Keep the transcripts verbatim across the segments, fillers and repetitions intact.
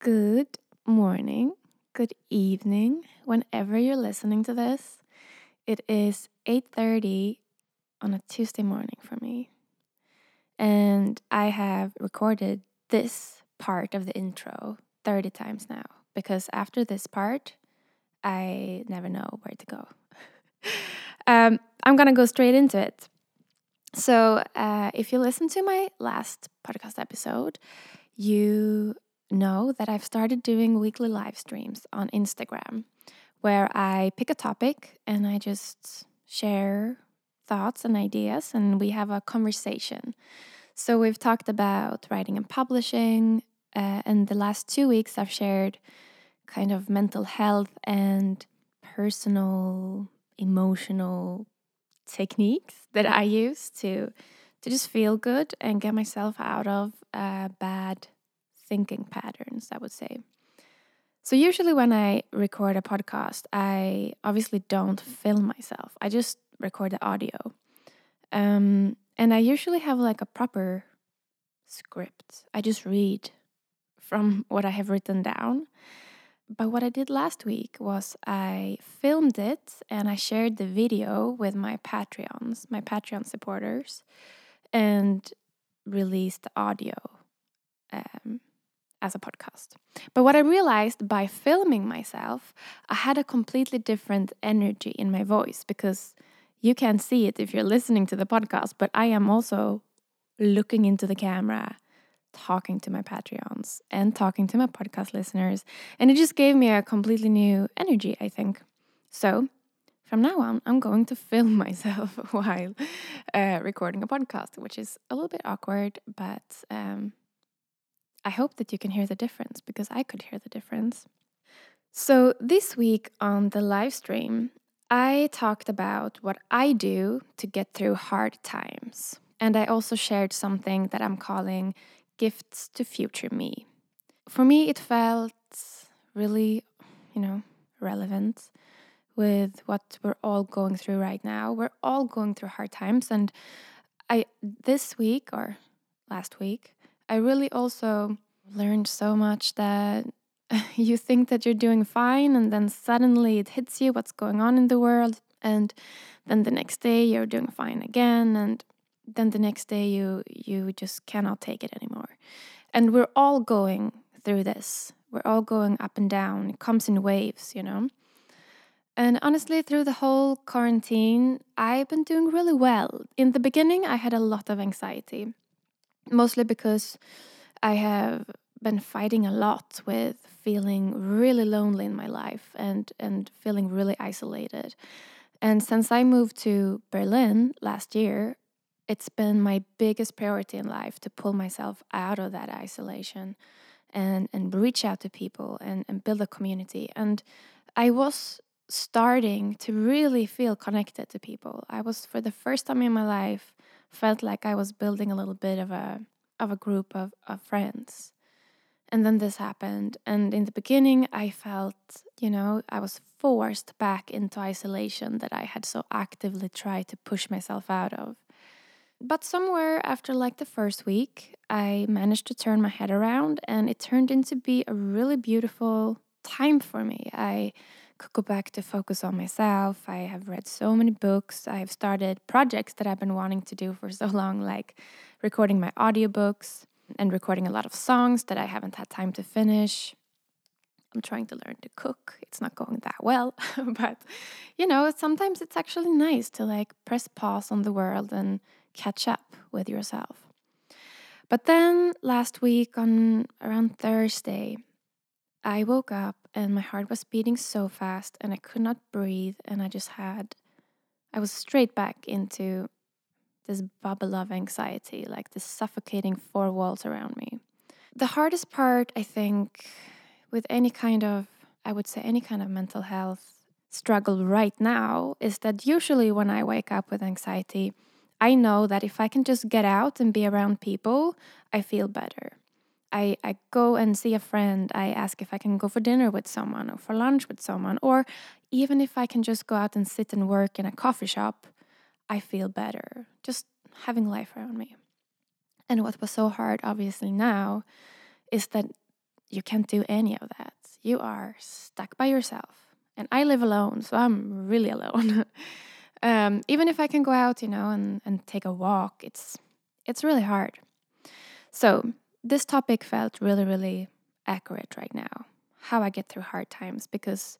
Good morning, good evening, whenever you're listening to this. It is eight thirty on a Tuesday morning for me. And I have recorded this part of the intro thirty times now, because after this part, I never know where to go. um, I'm going to go straight into it. So uh, if you listen to my last podcast episode, you know that I've started doing weekly live streams on Instagram, where I pick a topic and I just share thoughts and ideas, and we have a conversation. So we've talked about writing and publishing, uh, and the last two weeks I've shared kind of mental health and personal, emotional techniques that I use to to just feel good and get myself out of uh, bad thinking patterns, I would say. So usually when I record a podcast, I obviously don't film myself. I just record the audio. Um, and I usually have like a proper script. I just read from what I have written down. But what I did last week was I filmed it and I shared the video with my Patreons, my Patreon supporters, and released the audio um, as a podcast. But what I realized by filming myself, I had a completely different energy in my voice, because you can't see it if you're listening to the podcast, but I am also looking into the camera, talking to my Patreons and talking to my podcast listeners. And it just gave me a completely new energy, I think. So from now on, I'm going to film myself while uh, recording a podcast, which is a little bit awkward, but um, I hope that you can hear the difference, because I could hear the difference. So this week on the live stream, I talked about what I do to get through hard times. And I also shared something that I'm calling gifts to future me. For me, it felt really, you know, relevant with what we're all going through right now. We're all going through hard times. And I this week or last week, I really also learned so much that you think that you're doing fine, and then suddenly it hits you what's going on in the world, and then the next day you're doing fine again, and then the next day you you just cannot take it anymore. And we're all going through this. We're all going up and down. It comes in waves, you know. And honestly, through the whole quarantine, I've been doing really well. In the beginning, I had a lot of anxiety, mostly because I have been fighting a lot with feeling really lonely in my life and and feeling really isolated. And since I moved to Berlin last year, it's been my biggest priority in life to pull myself out of that isolation and and reach out to people and, and build a community. And I was starting to really feel connected to people. I was, for the first time in my life, felt like I was building a little bit of a of a group of, of friends. And then this happened. And in the beginning, I felt, you know, I was forced back into isolation that I had so actively tried to push myself out of. But somewhere after like the first week, I managed to turn my head around, and it turned into be a really beautiful time for me. I could go back to focus on myself. I have read so many books. I've started projects that I've been wanting to do for so long, like recording my audiobooks and recording a lot of songs that I haven't had time to finish. I'm trying to learn to cook. It's not going that well. But, you know, sometimes it's actually nice to like press pause on the world and catch up with yourself. But then last week on around Thursday, I woke up and my heart was beating so fast and I could not breathe. And I just had, I was straight back into this bubble of anxiety, like the suffocating four walls around me. The hardest part, I think, with any kind of, I would say any kind of mental health struggle right now, is that usually when I wake up with anxiety, I know that if I can just get out and be around people, I feel better. I, I go and see a friend. I ask if I can go for dinner with someone or for lunch with someone, or even if I can just go out and sit and work in a coffee shop, I feel better, just having life around me. And what was so hard, obviously, now is that you can't do any of that. You are stuck by yourself. And I live alone, so I'm really alone. um, even if I can go out, you know, and, and take a walk, it's it's really hard. So this topic felt really, really accurate right now. How I get through hard times, because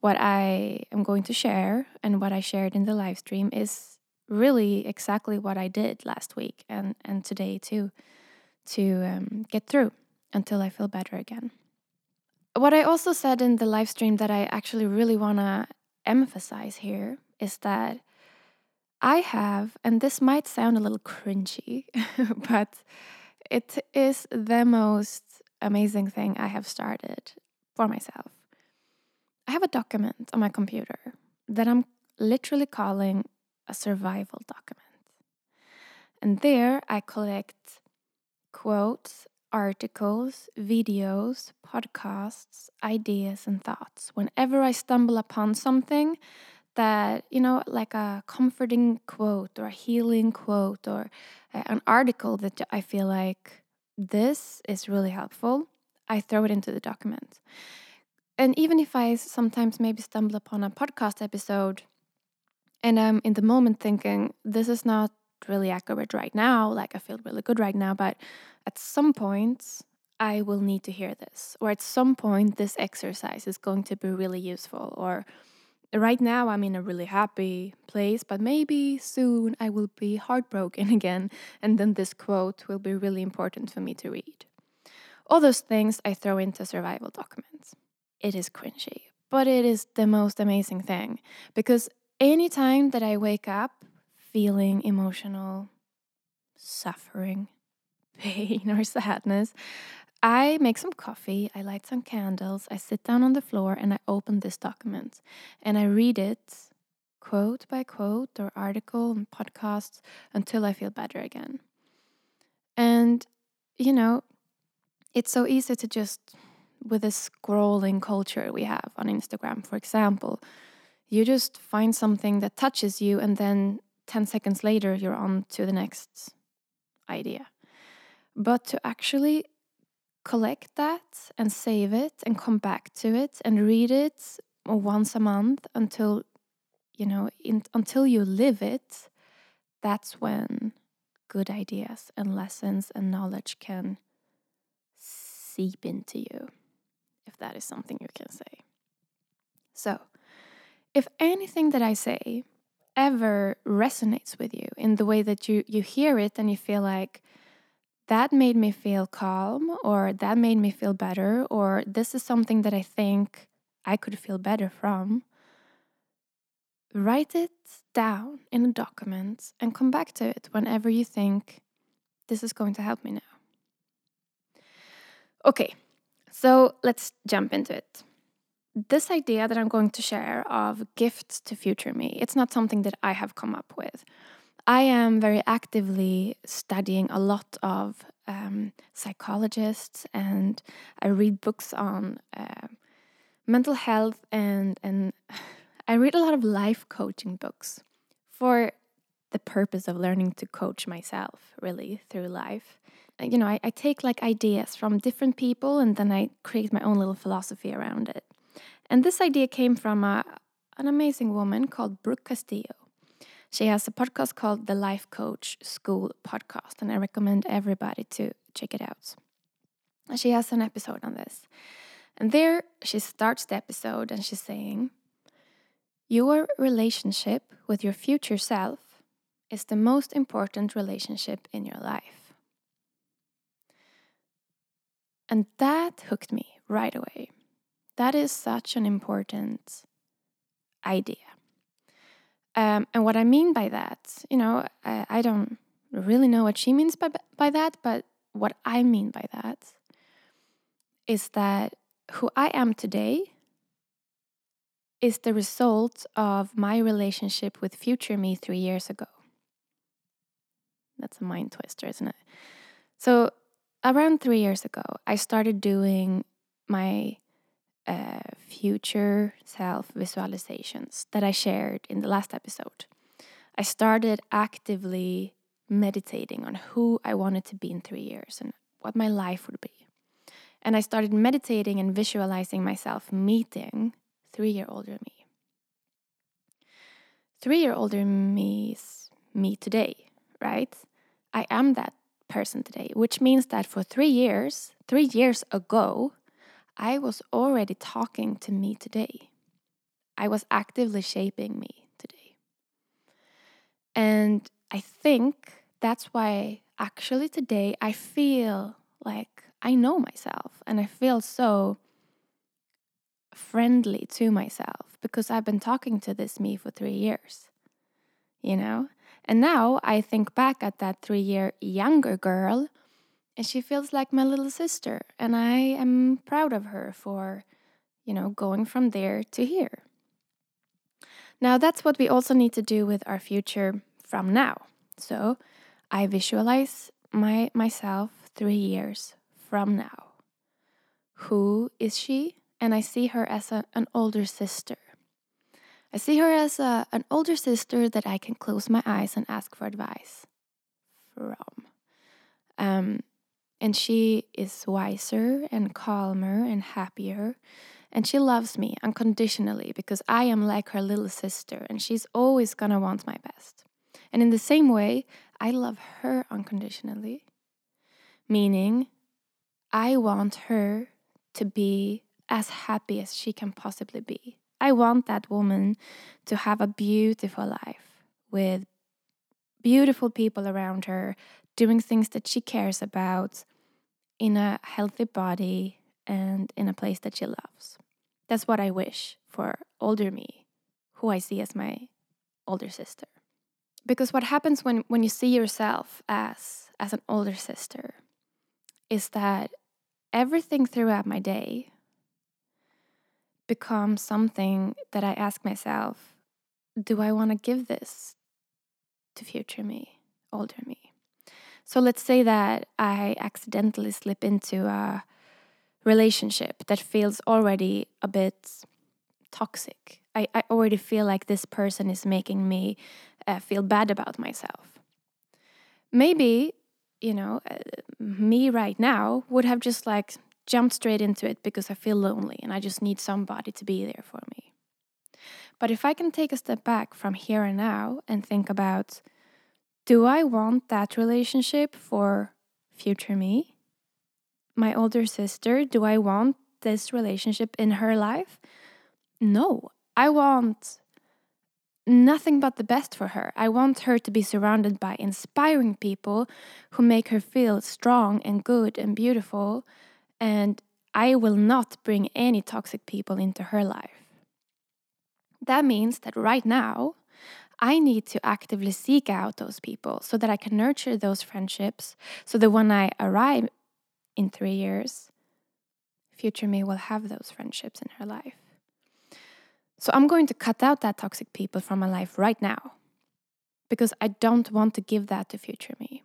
what I am going to share and what I shared in the live stream is really exactly what I did last week and, and today too, to um, get through until I feel better again. What I also said in the live stream that I actually really want to emphasize here is that I have, and this might sound a little cringy, but it is the most amazing thing I have started for myself. I have a document on my computer that I'm literally calling a survival document. And there I collect quotes, articles, videos, podcasts, ideas, and thoughts. Whenever I stumble upon something that, you know, like a comforting quote or a healing quote or an article that I feel like this is really helpful, I throw it into the document. And even if I sometimes maybe stumble upon a podcast episode and I'm in the moment thinking, this is not really accurate right now, like I feel really good right now, but at some point I will need to hear this, or at some point this exercise is going to be really useful, or right now I'm in a really happy place, but maybe soon I will be heartbroken again, and then this quote will be really important for me to read. All those things I throw into survival documents. It is cringy, but it is the most amazing thing, because any time that I wake up feeling emotional, suffering, pain or sadness, I make some coffee, I light some candles, I sit down on the floor and I open this document and I read it quote by quote or article and podcasts until I feel better again. And, you know, it's so easy to just, with this scrolling culture we have on Instagram, for example, you just find something that touches you and then ten seconds later, you're on to the next idea. But to actually collect that and save it and come back to it and read it once a month until, you know, in, until you live it, that's when good ideas and lessons and knowledge can seep into you, if that is something you can say. So, if anything that I say ever resonates with you in the way that you, you hear it and you feel like that made me feel calm, or that made me feel better, or this is something that I think I could feel better from, write it down in a document and come back to it whenever you think this is going to help me now. Okay, so let's jump into it. This idea that I'm going to share of gifts to future me, it's not something that I have come up with. I am very actively studying a lot of um, psychologists, and I read books on uh, mental health, and, and I read a lot of life coaching books for the purpose of learning to coach myself, really, through life. You know, I, I take like ideas from different people and then I create my own little philosophy around it. And this idea came from a, an amazing woman called Brooke Castillo. She has a podcast called The Life Coach School Podcast, and I recommend everybody to check it out. And she has an episode on this. And there she starts the episode and she's saying, your relationship with your future self is the most important relationship in your life. And that hooked me right away. That is such an important idea. Um, and what I mean by that, you know, I, I don't really know what she means by, by that, but what I mean by that is that who I am today is the result of my relationship with future me three years ago. That's a mind twister, isn't it? So around three years ago, I started doing my Uh, future self visualizations that I shared in the last episode. I started actively meditating on who I wanted to be in three years and what my life would be. And I started meditating and visualizing myself meeting three-year-older me. Three-year-older me is me today, right? I am that person today, which means that for three years, three years ago, I was already talking to me today. I was actively shaping me today. And I think that's why actually today I feel like I know myself and I feel so friendly to myself because I've been talking to this me for three years, you know? And now I think back at that three-year younger girl and she feels like my little sister and I am proud of her for, you know, going from there to here. Now that's what we also need to do with our future from now. So I visualize my myself three years from now. Who is she? And I see her as a, an older sister. I see her as a, an older sister that I can close my eyes and ask for advice from. Um, and she is wiser and calmer and happier. And she loves me unconditionally because I am like her little sister and she's always gonna want my best. And in the same way, I love her unconditionally, meaning I want her to be as happy as she can possibly be. I want that woman to have a beautiful life with beautiful people around her, doing things that she cares about, in a healthy body and in a place that she loves. That's what I wish for older me, who I see as my older sister. Because what happens when, when you see yourself as, as an older sister is that everything throughout my day becomes something that I ask myself, do I want to give this to future me, older me? So let's say that I accidentally slip into a relationship that feels already a bit toxic. I, I already feel like this person is making me uh, feel bad about myself. Maybe, you know, uh, me right now would have just like jumped straight into it because I feel lonely and I just need somebody to be there for me. But if I can take a step back from here and now and think about, do I want that relationship for future me? My older sister, do I want this relationship in her life? No, I want nothing but the best for her. I want her to be surrounded by inspiring people who make her feel strong and good and beautiful. And I will not bring any toxic people into her life. That means that right now, I need to actively seek out those people so that I can nurture those friendships so that when I arrive in three years, future me will have those friendships in her life. So I'm going to cut out that toxic people from my life right now because I don't want to give that to future me.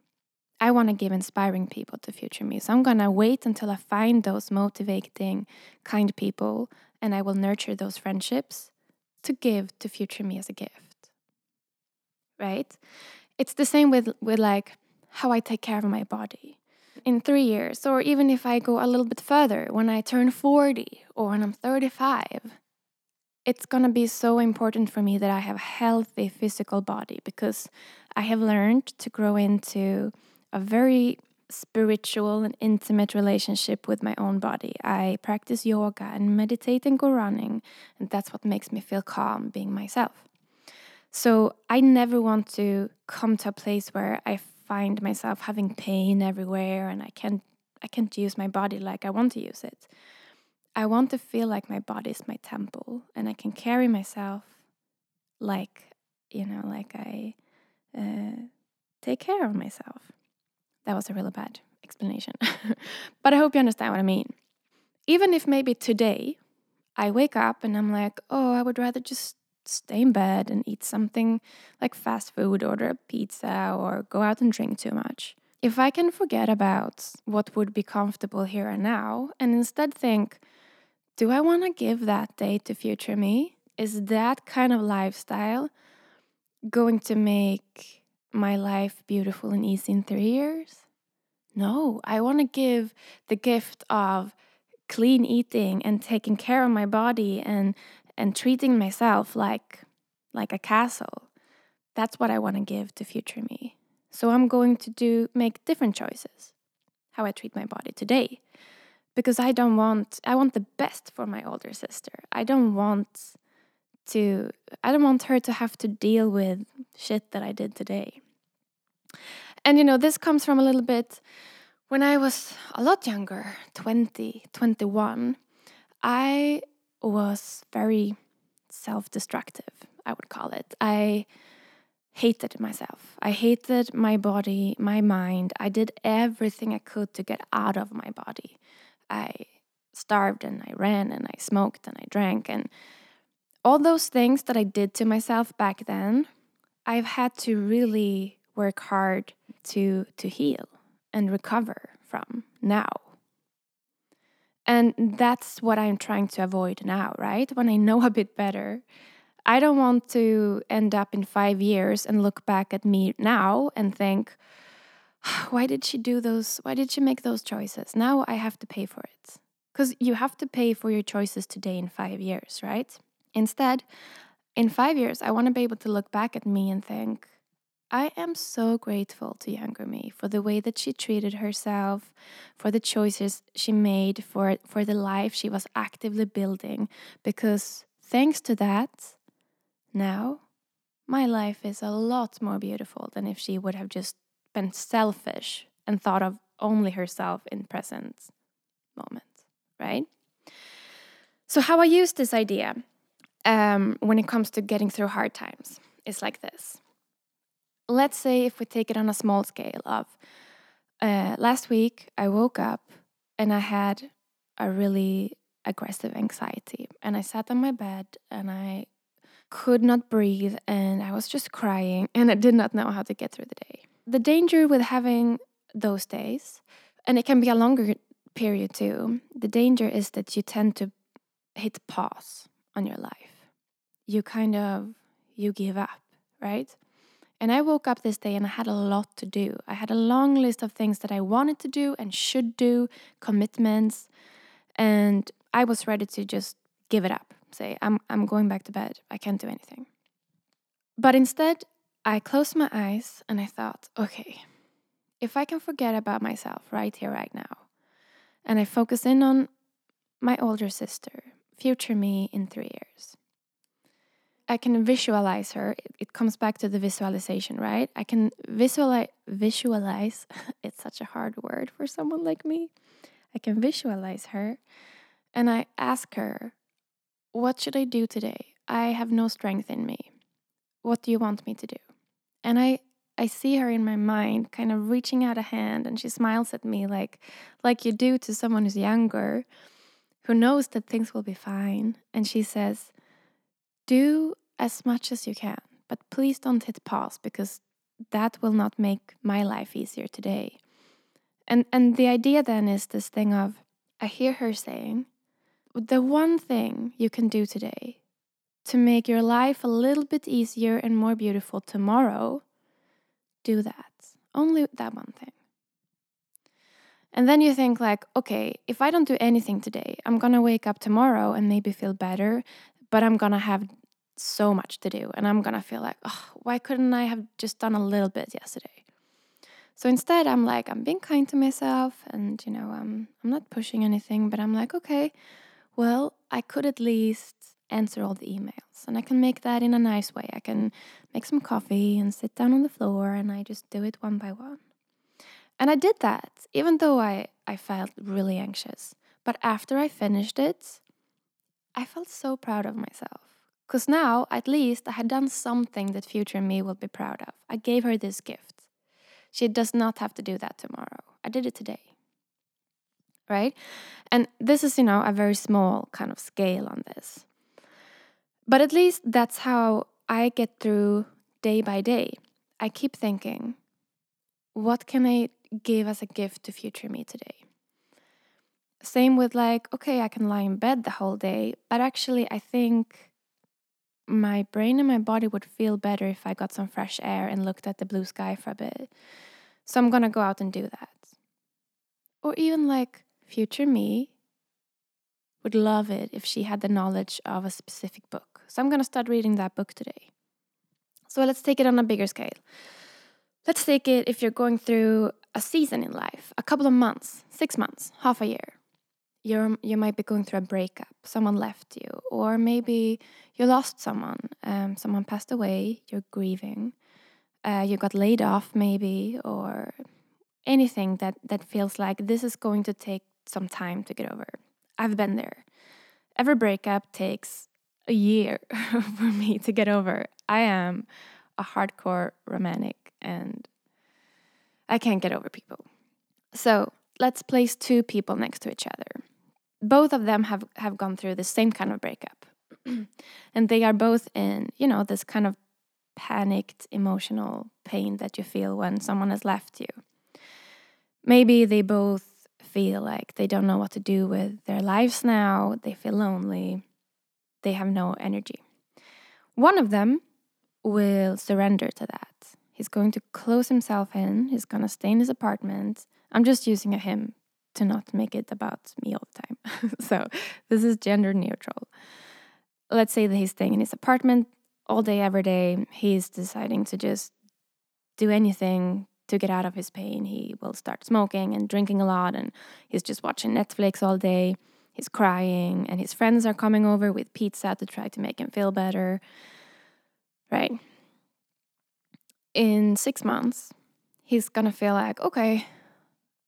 I want to give inspiring people to future me. So I'm going to wait until I find those motivating, kind people, and I will nurture those friendships to give to future me as a gift. Right? It's the same with, with like how I take care of my body. In three years, or even if I go a little bit further, when I turn forty or when I'm thirty-five, it's going to be so important for me that I have a healthy physical body because I have learned to grow into a very spiritual and intimate relationship with my own body. I practice yoga and meditate and go running, and that's what makes me feel calm being myself. So I never want to come to a place where I find myself having pain everywhere and I can't, I can't use my body like I want to use it. I want to feel like my body is my temple and I can carry myself like, you know, like I uh, take care of myself. That was a really bad explanation. But I hope you understand what I mean. Even if maybe today I wake up and I'm like, oh, I would rather just stay in bed and eat something like fast food, order a pizza or go out and drink too much. If I can forget about what would be comfortable here and now and instead think, do I want to give that day to future me? Is that kind of lifestyle going to make my life beautiful and easy in three years? No, I want to give the gift of clean eating and taking care of my body and and treating myself like like a castle. That's what I want to give to future me. So I'm going to do make different choices how I treat my body today, because I don't want I want the best for my older sister. I don't want to I don't want her to have to deal with shit that I did today. And you know, this comes from a little bit when I was a lot younger, twenty, twenty-one, I was very self-destructive, I would call it. I hated myself. I hated my body, my mind. I did everything I could to get out of my body. I starved and I ran and I smoked and I drank. And all those things that I did to myself back then, I've had to really work hard to to heal and recover from now. And that's what I'm trying to avoid now, right? When I know a bit better, I don't want to end up in five years and look back at me now and think, why did she do those? Why did she make those choices? Now I have to pay for it. Because you have to pay for your choices today in five years, right? Instead, in five years, I want to be able to look back at me and think, I am so grateful to younger me for the way that she treated herself, for the choices she made, for, for the life she was actively building. Because thanks to that, now my life is a lot more beautiful than if she would have just been selfish and thought of only herself in present moment, right? So how I use this idea um, when it comes to getting through hard times is like this. Let's say if we take it on a small scale of uh, last week I woke up and I had a really aggressive anxiety and I sat on my bed and I could not breathe and I was just crying and I did not know how to get through the day. The danger with having those days, and it can be a longer period too, the danger is that you tend to hit pause on your life. You kind of, you give up, right? And I woke up this day and I had a lot to do. I had a long list of things that I wanted to do and should do, commitments. And I was ready to just give it up. Say, I'm I'm going back to bed. I can't do anything. But instead, I closed my eyes and I thought, okay, if I can forget about myself right here, right now, and I focus in on my older sister, future me in three years. I can visualize her. It comes back to the visualization, right? I can visualize, visualize. It's such a hard word for someone like me. I can visualize her. And I ask her, what should I do today? I have no strength in me. What do you want me to do? And I, I see her in my mind kind of reaching out a hand, and she smiles at me like, like you do to someone who's younger, who knows that things will be fine. And she says, do as much as you can, but please don't hit pause because that will not make my life easier today. And and the idea then is this thing of, I hear her saying, the one thing you can do today to make your life a little bit easier and more beautiful tomorrow, do that. Only that one thing. And then you think like, okay, if I don't do anything today, I'm going to wake up tomorrow and maybe feel better, but I'm going to have so much to do. And I'm going to feel like, oh, why couldn't I have just done a little bit yesterday? So instead, I'm like, I'm being kind to myself. And, you know, I'm, I'm not pushing anything. But I'm like, okay, well, I could at least answer all the emails. And I can make that in a nice way. I can make some coffee and sit down on the floor. And I just do it one by one. And I did that, even though I, I felt really anxious. But after I finished it, I felt so proud of myself. Because now, at least, I had done something that future me will be proud of. I gave her this gift. She does not have to do that tomorrow. I did it today. Right? And this is, you know, a very small kind of scale on this. But at least that's how I get through day by day. I keep thinking, what can I give as a gift to future me today? Same with like, okay, I can lie in bed the whole day, but actually I think my brain and my body would feel better if I got some fresh air and looked at the blue sky for a bit. So I'm going to go out and do that. Or even like, future me, would love it if she had the knowledge of a specific book. So I'm going to start reading that book today. So let's take it on a bigger scale. Let's take it if you're going through a season in life, a couple of months, six months, half a year. You're, you might be going through a breakup, someone left you, or maybe you lost someone, um, someone passed away, you're grieving, uh, you got laid off maybe, or anything that, that feels like this is going to take some time to get over. I've been there. Every breakup takes a year for me to get over. I am a hardcore romantic and I can't get over people. So let's place two people next to each other. Both of them have, have gone through the same kind of breakup. And they are both in, you know, this kind of panicked emotional pain that you feel when someone has left you. Maybe they both feel like they don't know what to do with their lives now. They feel lonely. They have no energy. One of them will surrender to that. He's going to close himself in. He's going to stay in his apartment. I'm just using a him to not make it about me all the time. So this is gender neutral. Let's say that he's staying in his apartment all day, every day. He's deciding to just do anything to get out of his pain. He will start smoking and drinking a lot, and he's just watching Netflix all day. He's crying, and his friends are coming over with pizza to try to make him feel better, right? In six months, he's gonna feel like, okay,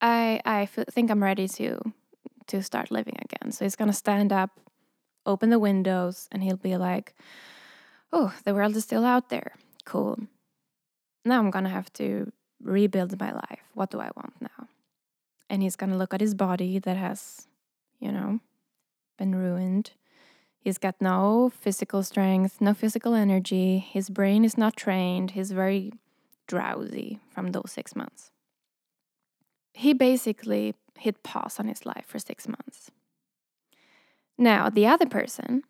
I I feel, think I'm ready to to start living again. So he's gonna stand up, open the windows, and he'll be like, oh, the world is still out there. Cool. Now I'm gonna have to rebuild my life. What do I want now? And he's gonna look at his body that has, you know, been ruined. He's got no physical strength, no physical energy. His brain is not trained. He's very drowsy from those six months. He basically hit pause on his life for six months. Now, the other person,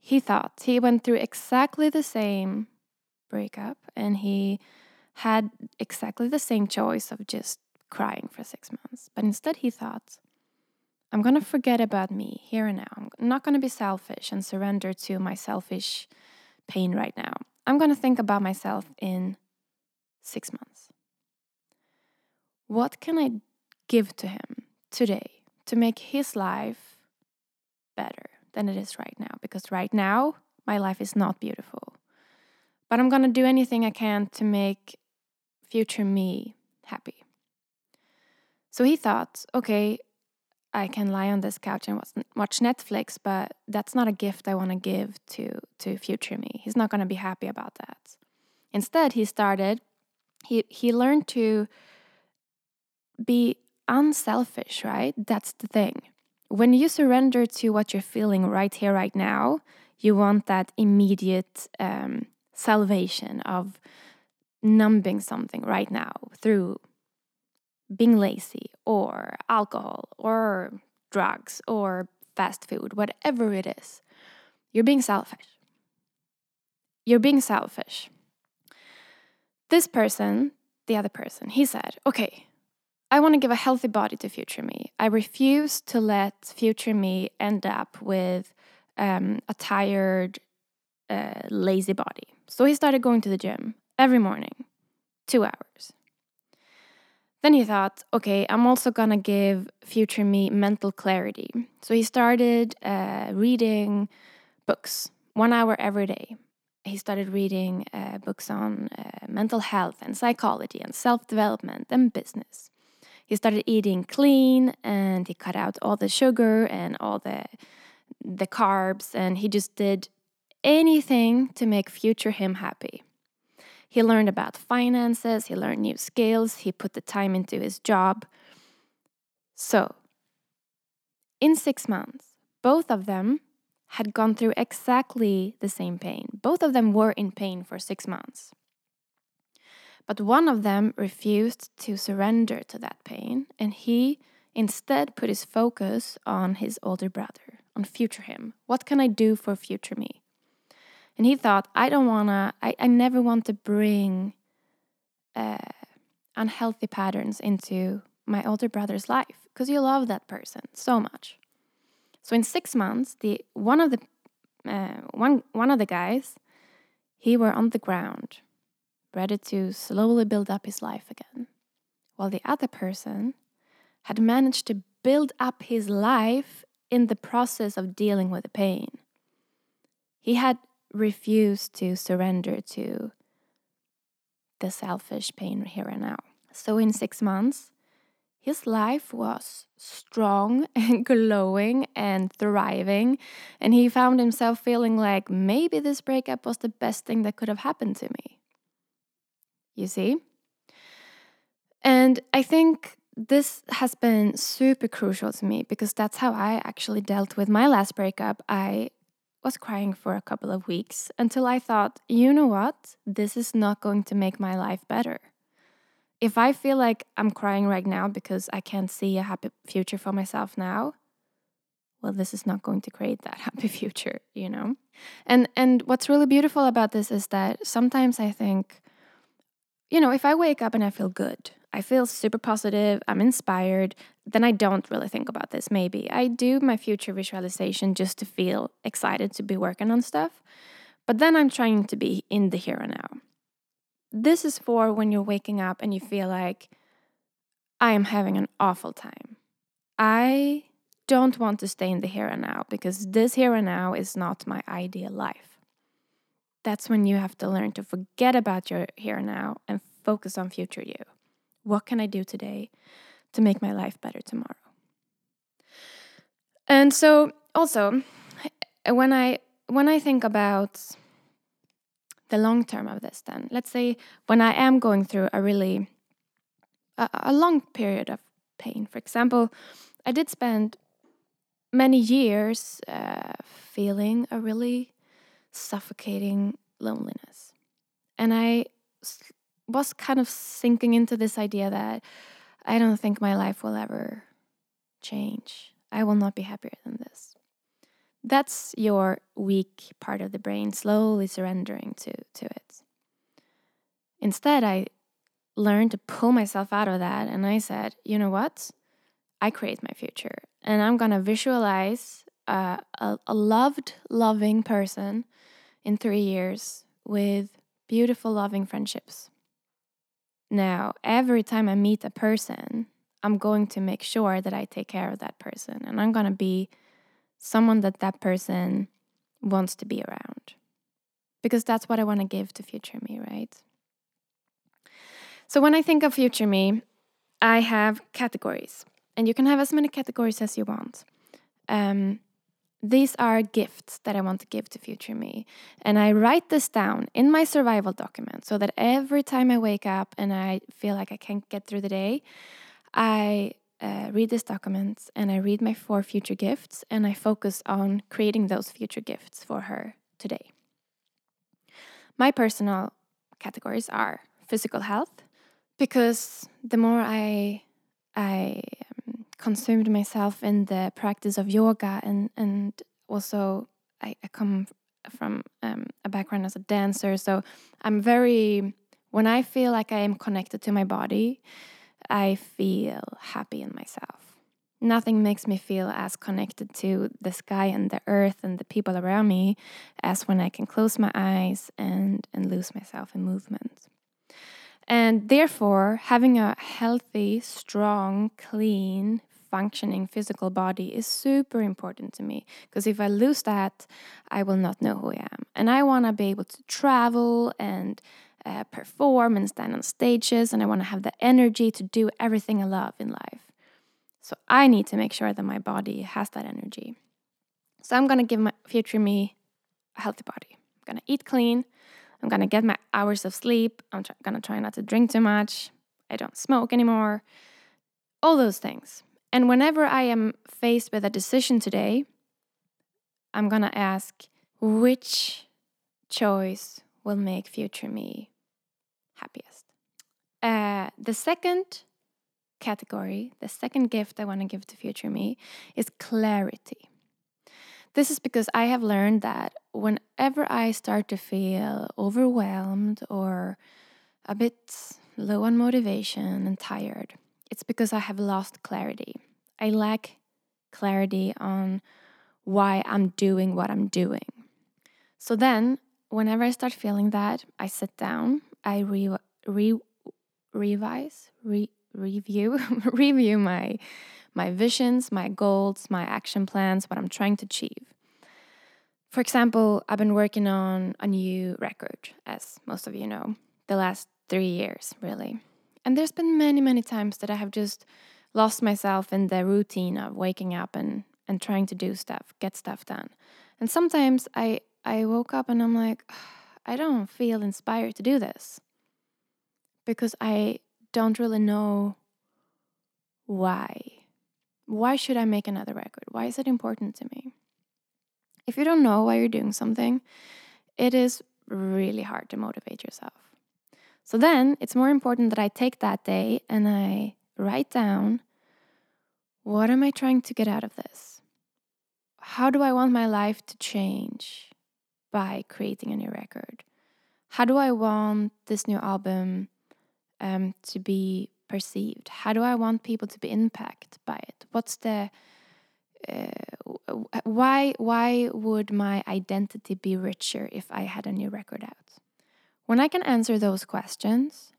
he thought he went through exactly the same breakup and he had exactly the same choice of just crying for six months. But instead he thought, I'm going to forget about me here and now. I'm not going to be selfish and surrender to my selfish pain right now. I'm going to think about myself in six months. What can I give to him today to make his life better than it is right now? Because right now, my life is not beautiful. But I'm going to do anything I can to make future me happy. So he thought, okay, I can lie on this couch and watch Netflix, but that's not a gift I want to give to, to future me. He's not going to be happy about that. Instead, he started, he, he learned to be unselfish, right? That's the thing. When you surrender to what you're feeling right here, right now, you want that immediate um, salvation of numbing something right now through being lazy or alcohol or drugs or fast food, whatever it is. You're being selfish. You're being selfish. This person, the other person, he said, okay, I want to give a healthy body to future me. I refuse to let future me end up with um, a tired, uh, lazy body. So he started going to the gym every morning, two hours. Then he thought, okay, I'm also going to give future me mental clarity. So he started uh, reading books, one hour every day. He started reading uh, books on uh, mental health and psychology and self-development and business. He started eating clean and he cut out all the sugar and all the, the carbs. And he just did anything to make future him happy. He learned about finances, he learned new skills, he put the time into his job. So, in six months, both of them had gone through exactly the same pain. Both of them were in pain for six months. But one of them refused to surrender to that pain, and he instead put his focus on his older brother, on future him. What can I do for future me? And he thought, I don't want to, I, I never want to bring uh, unhealthy patterns into my older brother's life. Because you love that person so much. So in six months, the one of the uh, one one of the guys, he were on the ground, ready to slowly build up his life again, while the other person had managed to build up his life in the process of dealing with the pain. He had refused to surrender to the selfish pain here and now. So in six months, his life was strong and glowing and thriving, and he found himself feeling like maybe this breakup was the best thing that could have happened to me. You see? And I think this has been super crucial to me, because that's how I actually dealt with my last breakup. I was crying for a couple of weeks until I thought, you know what? This is not going to make my life better. If I feel like I'm crying right now because I can't see a happy future for myself now, well, this is not going to create that happy future, you know? And and what's really beautiful about this is that sometimes I think, you know, if I wake up and I feel good, I feel super positive, I'm inspired, then I don't really think about this, maybe. I do my future visualization just to feel excited to be working on stuff. But then I'm trying to be in the here and now. This is for when you're waking up and you feel like, I am having an awful time. I don't want to stay in the here and now, because this here and now is not my ideal life. That's when you have to learn to forget about your here and now and focus on future you. What can I do today to make my life better tomorrow? And so also, when I when I think about the long term of this, then let's say when I am going through a really a, a long period of pain, for example, I did spend many years uh, feeling a really suffocating loneliness, and I was kind of sinking into this idea that I don't think my life will ever change. I will not be happier than this. That's your weak part of the brain slowly surrendering to, to it. Instead, I learned to pull myself out of that, and I said, you know what? I create my future, and I'm going to visualize uh, a, a loved, loving person in three years with beautiful, loving friendships. Now, every time I meet a person, I'm going to make sure that I take care of that person. And I'm going to be someone that that person wants to be around. Because that's what I want to give to future me, right? So when I think of future me, I have categories. And you can have as many categories as you want. Um, these are gifts that I want to give to future me. And I write this down in my survival document so that every time I wake up and I feel like I can't get through the day, I uh, read this document and I read my four future gifts, and I focus on creating those future gifts for her today. My personal categories are physical health, because the more I... I consumed myself in the practice of yoga, and and also I, I come from um, a background as a dancer, so I'm very, when I feel like I am connected to my body, I feel happy in myself. Nothing makes me feel as connected to the sky and the earth and the people around me as when I can close my eyes and and lose myself in movement. And therefore, having a healthy, strong, clean, functioning physical body is super important to me. Because if I lose that, I will not know who I am. And I want to be able to travel and uh, perform and stand on stages. And I want to have the energy to do everything I love in life. So I need to make sure that my body has that energy. So I'm going to give my future me a healthy body. I'm going to eat clean. I'm going to get my hours of sleep. I'm tr- going to try not to drink too much. I don't smoke anymore. All those things. And whenever I am faced with a decision today, I'm going to ask, which choice will make future me happiest? Uh, the second category, the second gift I want to give to future me is clarity. This is because I have learned that whenever I start to feel overwhelmed or a bit low on motivation and tired, it's because I have lost clarity. I lack clarity on why I'm doing what I'm doing. So then, whenever I start feeling that, I sit down, I re re revise, re review, review my my visions, my goals, my action plans, what I'm trying to achieve. For example, I've been working on a new record, as most of you know, the last three years, really. And there's been many, many times that I have just lost myself in the routine of waking up and, and trying to do stuff, get stuff done. And sometimes I, I woke up and I'm like, oh, I don't feel inspired to do this because I don't really know why. Why should I make another record? Why is it important to me? If you don't know why you're doing something, it is really hard to motivate yourself. So then it's more important that I take that day and I write down, what am I trying to get out of this? How do I want my life to change by creating a new record? How do I want this new album um, to be perceived? How do I want people to be impacted by it? What's the... Uh, why why would my identity be richer if I had a new record out? When I can answer those questions,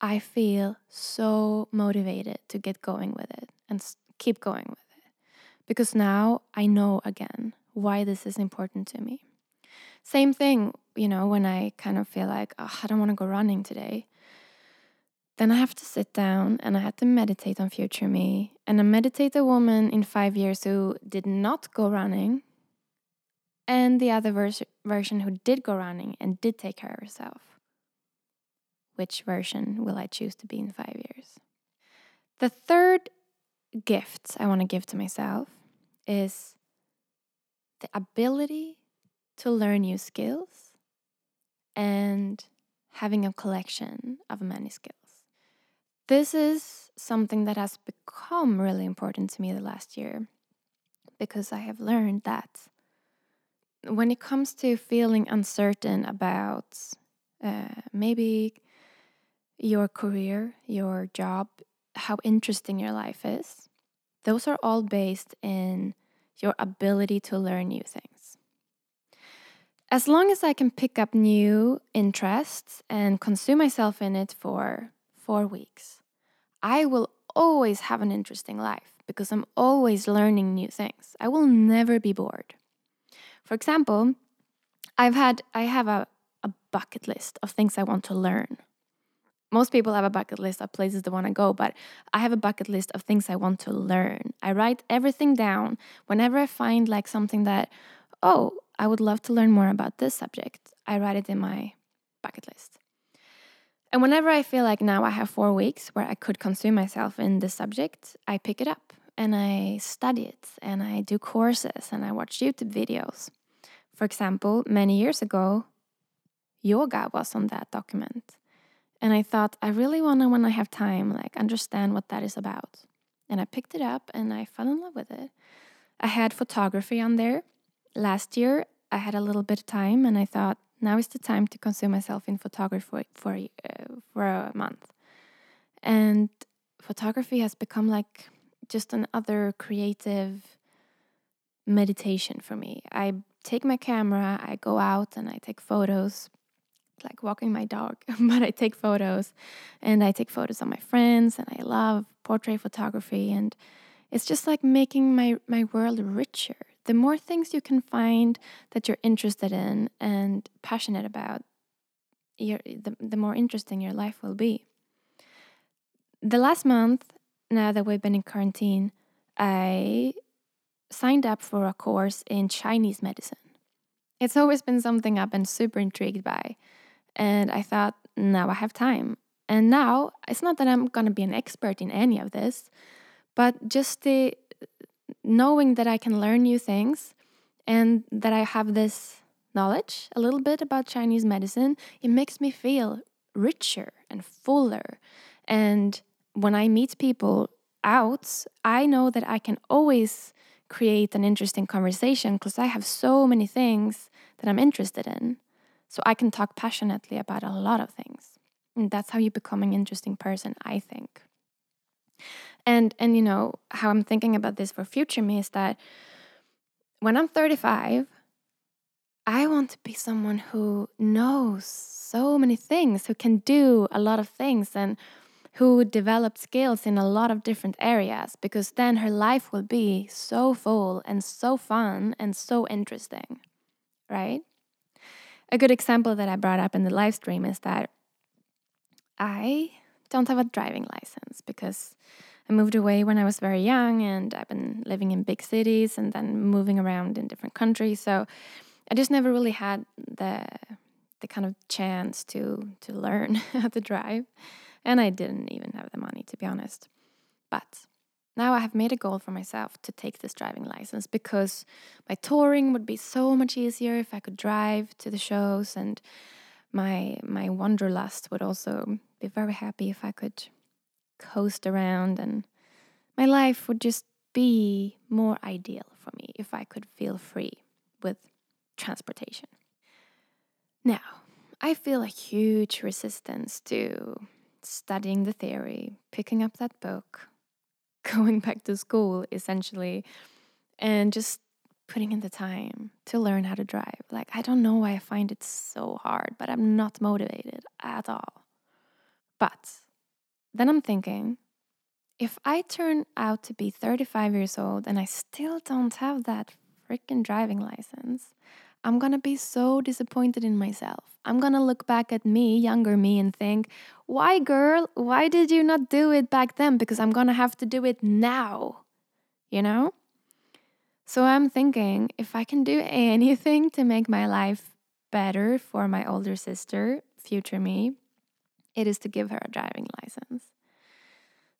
I feel so motivated to get going with it and keep going with it. Because now I know again why this is important to me. Same thing, you know, when I kind of feel like, oh, I don't want to go running today. Then I have to sit down and I have to meditate on future me. And I meditate a woman in five years who did not go running and the other vers- version who did go running and did take care of herself. Which version will I choose to be in five years? The third gift I want to give to myself is the ability to learn new skills and having a collection of many skills. This is something that has become really important to me the last year because I have learned that when it comes to feeling uncertain about uh, maybe your career, your job, how interesting your life is, those are all based in your ability to learn new things. As long as I can pick up new interests and consume myself in it for four weeks, I will always have an interesting life because I'm always learning new things. I will never be bored. For example, I've had I have a, a bucket list of things I want to learn. Most people have a bucket list of places they want to go, but I have a bucket list of things I want to learn. I write everything down whenever I find like something that, oh, I would love to learn more about this subject. I write it in my bucket list. And whenever I feel like now I have four weeks where I could consume myself in this subject, I pick it up and I study it and I do courses and I watch YouTube videos. For example, many years ago, yoga was on that document. And I thought, I really want to, when I have time, like understand what that is about. And I picked it up and I fell in love with it. I had photography on there. Last year, I had a little bit of time and I thought, now is the time to consume myself in photography for uh, for a month. And photography has become like just another creative meditation for me. I take my camera, I go out and I take photos, like walking my dog, but I take photos and I take photos of my friends and I love portrait photography. And it's just like making my, my world richer. The more things you can find that you're interested in and passionate about, your, the, the more interesting your life will be. The last month, now that we've been in quarantine, I signed up for a course in Chinese medicine. It's always been something I've been super intrigued by. And I thought, now I have time. And now, it's not that I'm going to be an expert in any of this, but just the... knowing that I can learn new things and that I have this knowledge a little bit about Chinese medicine, it makes me feel richer and fuller. And when I meet people out, I know that I can always create an interesting conversation because I have so many things that I'm interested in. So I can talk passionately about a lot of things. And that's how you become an interesting person, I think. And, and you know, how I'm thinking about this for future me is that when I'm thirty-five, I want to be someone who knows so many things, who can do a lot of things, and who developed skills in a lot of different areas, because then her life will be so full and so fun and so interesting, right? A good example that I brought up in the live stream is that I don't have a driving license because I moved away when I was very young, and I've been living in big cities and then moving around in different countries. So I just never really had the the kind of chance to to learn how to drive. And I didn't even have the money, to be honest. But now I have made a goal for myself to take this driving license, because my touring would be so much easier if I could drive to the shows, and my my wanderlust would also be very happy if I could coast around, and my life would just be more ideal for me if I could feel free with transportation. Now, I feel a huge resistance to studying the theory, picking up that book, going back to school essentially, and just putting in the time to learn how to drive. Like, I don't know why I find it so hard, but I'm not motivated at all. But then I'm thinking, if I turn out to be thirty-five years old and I still don't have that freaking driving license, I'm gonna be so disappointed in myself. I'm gonna look back at me, younger me, and think, why, girl? Why did you not do it back then? Because I'm gonna have to do it now, you know? So I'm thinking, if I can do anything to make my life better for my older sister, future me, it is to give her a driving license.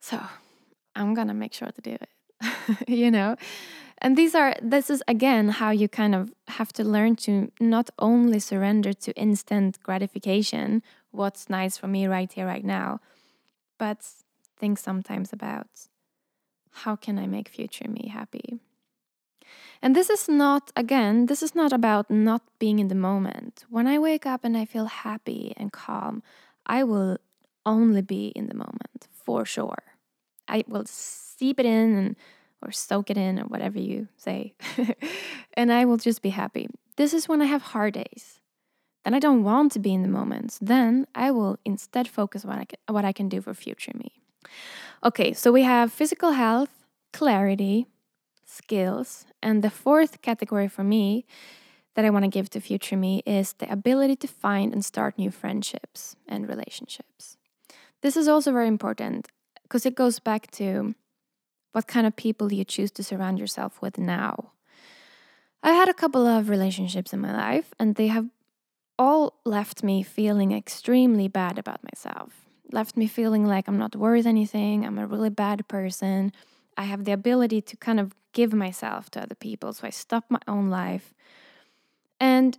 So I'm gonna make sure to do it, you know? And these are, this is again how you kind of have to learn to not only surrender to instant gratification, what's nice for me right here, right now, but think sometimes about, how can I make future me happy? And this is not, again, this is not about not being in the moment. When I wake up and I feel happy and calm, I will only be in the moment, for sure. I will seep it in and or soak it in, or whatever you say. And I will just be happy. This is when I have hard days. Then I don't want to be in the moment. Then I will instead focus on what I can, what I can do for future me. Okay, so we have physical health, clarity, skills. And the fourth category for me that I want to give to future me is the ability to find and start new friendships and relationships. This is also very important because it goes back to what kind of people you choose to surround yourself with now. I had a couple of relationships in my life, and they have all left me feeling extremely bad about myself. Left me feeling like I'm not worth anything, I'm a really bad person. I have the ability to kind of give myself to other people, so I stopped my own life. And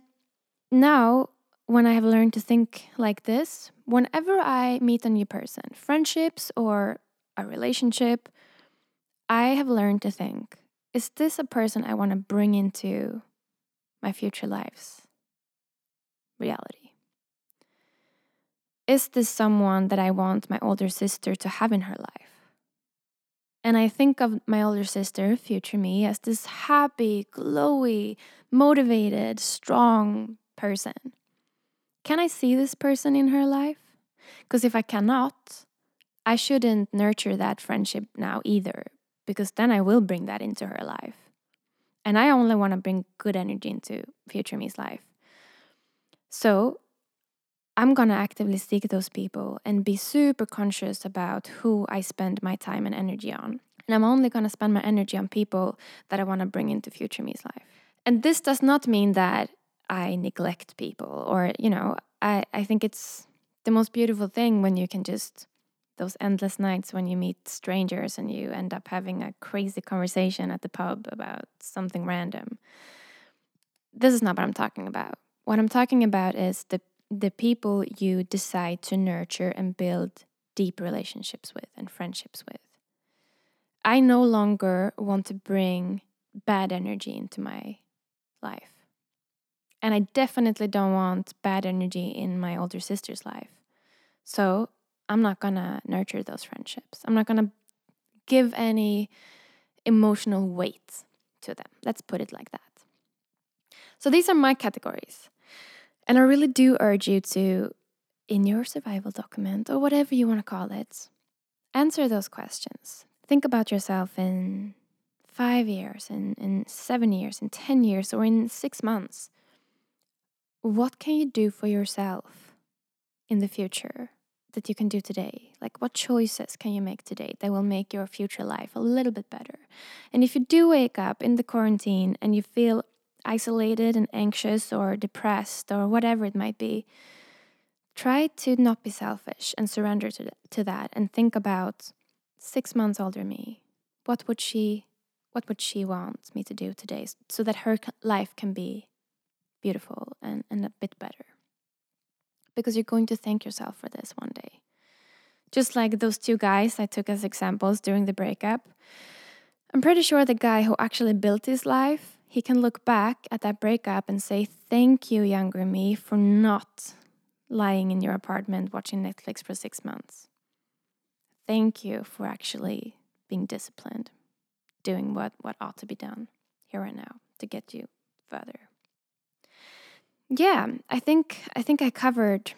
now, when I have learned to think like this, whenever I meet a new person, friendships or a relationship, I have learned to think, is this a person I want to bring into my future life's reality? Is this someone that I want my older sister to have in her life? And I think of my older sister, future me, as this happy, glowy, motivated, strong person. Can I see this person in her life? Because if I cannot, I shouldn't nurture that friendship now either, because then I will bring that into her life. And I only want to bring good energy into future me's life. So I'm going to actively seek those people and be super conscious about who I spend my time and energy on. And I'm only going to spend my energy on people that I want to bring into future me's life. And this does not mean that I neglect people, or, you know, I, I think it's the most beautiful thing when you can just, those endless nights when you meet strangers and you end up having a crazy conversation at the pub about something random. This is not what I'm talking about. What I'm talking about is the the people you decide to nurture and build deep relationships with and friendships with. I no longer want to bring bad energy into my life. And I definitely don't want bad energy in my older sister's life. So I'm not going to nurture those friendships. I'm not going to give any emotional weight to them. Let's put it like that. So these are my categories. And I really do urge you to, in your survival document or whatever you want to call it, answer those questions. Think about yourself in five years, in, in seven years, in ten years, or in six months. What can you do for yourself in the future that you can do today? Like, what choices can you make today that will make your future life a little bit better? And if you do wake up in the quarantine and you feel isolated and anxious or depressed or whatever it might be, try to not be selfish and surrender to, th- to that and think about six months older me. What would she, what would she want me to do today so that her life can be beautiful and, and a bit better? Because you're going to thank yourself for this one day. Just like those two guys I took as examples during the breakup. I'm pretty sure the guy who actually built his life, he can look back at that breakup and say, thank you, younger me, for not lying in your apartment watching Netflix for six months. Thank you for actually being disciplined, doing what, what ought to be done here and now to get you further. Yeah, I think I think I covered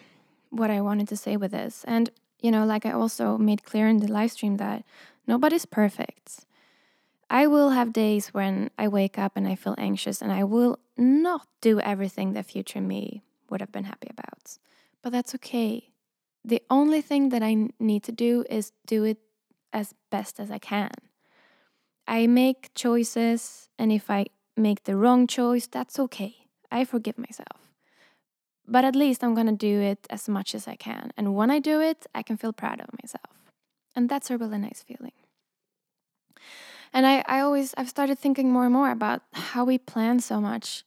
what I wanted to say with this. And, you know, like I also made clear in the live stream that nobody's perfect. I will have days when I wake up and I feel anxious and I will not do everything that future me would have been happy about. But that's okay. The only thing that I need to do is do it as best as I can. I make choices, and if I make the wrong choice, that's okay. I forgive myself. But at least I'm going to do it as much as I can. And when I do it, I can feel proud of myself. And that's a really nice feeling. And I, I always, I've started thinking more and more about how we plan so much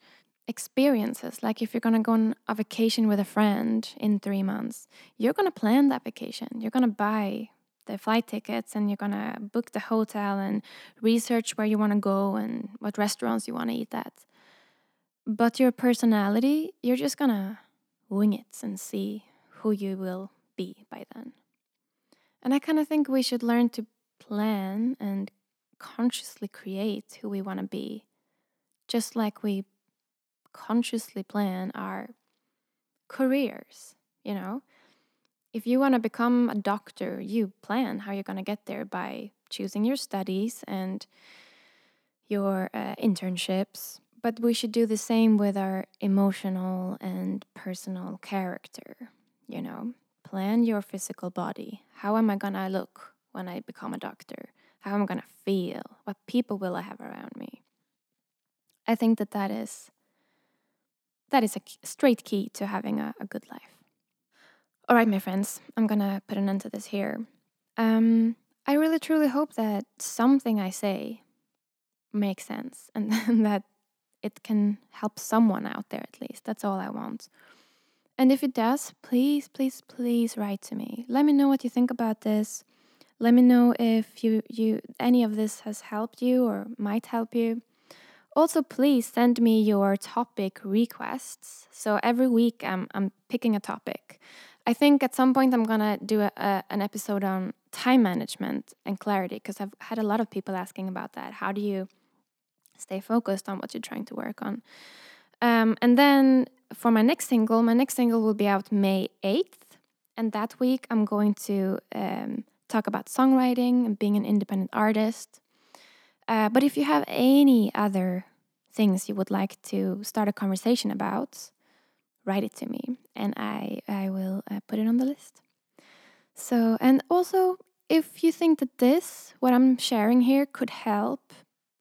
experiences. Like if you're going to go on a vacation with a friend in three months, you're going to plan that vacation. You're going to buy the flight tickets and you're going to book the hotel and research where you want to go and what restaurants you want to eat at. But your personality, you're just gonna wing it and see who you will be by then. And I kind of think we should learn to plan and consciously create who we want to be, just like we consciously plan our careers, you know? If you want to become a doctor, you plan how you're going to get there by choosing your studies and your uh, internships. But we should do the same with our emotional and personal character, you know. Plan your physical body. How am I going to look when I become a doctor? How am I going to feel? What people will I have around me? I think that that is, that is a straight key to having a, a good life. All right, my friends, I'm going to put an end to this here. Um, I really truly hope that something I say makes sense and, and that it can help someone out there at least. That's all I want. And if it does, please, please, please write to me. Let me know what you think about this. Let me know if you, you any of this has helped you or might help you. Also, please send me your topic requests. So every week I'm, I'm picking a topic. I think at some point I'm going to do a, a, an episode on time management and clarity because I've had a lot of people asking about that. How do you stay focused on what you're trying to work on? Um, and then for my next single, my next single will be out May eighth. And that week I'm going to um, talk about songwriting and being an independent artist. Uh, but if you have any other things you would like to start a conversation about, write it to me and I, I will uh, put it on the list. So, and also if you think that this, what I'm sharing here could help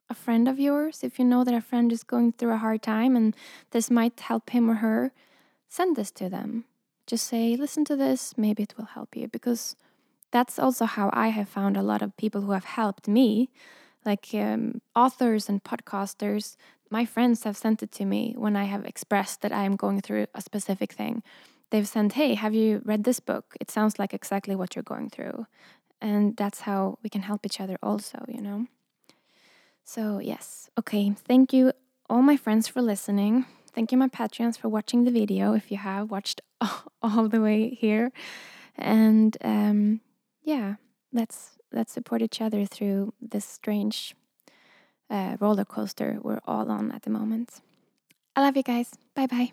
a friend of yours, if you know that a friend is going through a hard time and this might help him or her, send this to them. Just say, listen to this, maybe it will help you. Because that's also how I have found a lot of people who have helped me, like um, authors and podcasters. My friends have sent it to me when I have expressed that I am going through a specific thing. They've sent, hey, have you read this book? It sounds like exactly what you're going through. And that's how we can help each other also, you know. So yes, okay, thank you all my friends for listening. Thank you my Patreons for watching the video if you have watched all the way here. And um, yeah, let's, let's support each other through this strange uh, roller coaster we're all on at the moment. I love you guys. Bye bye.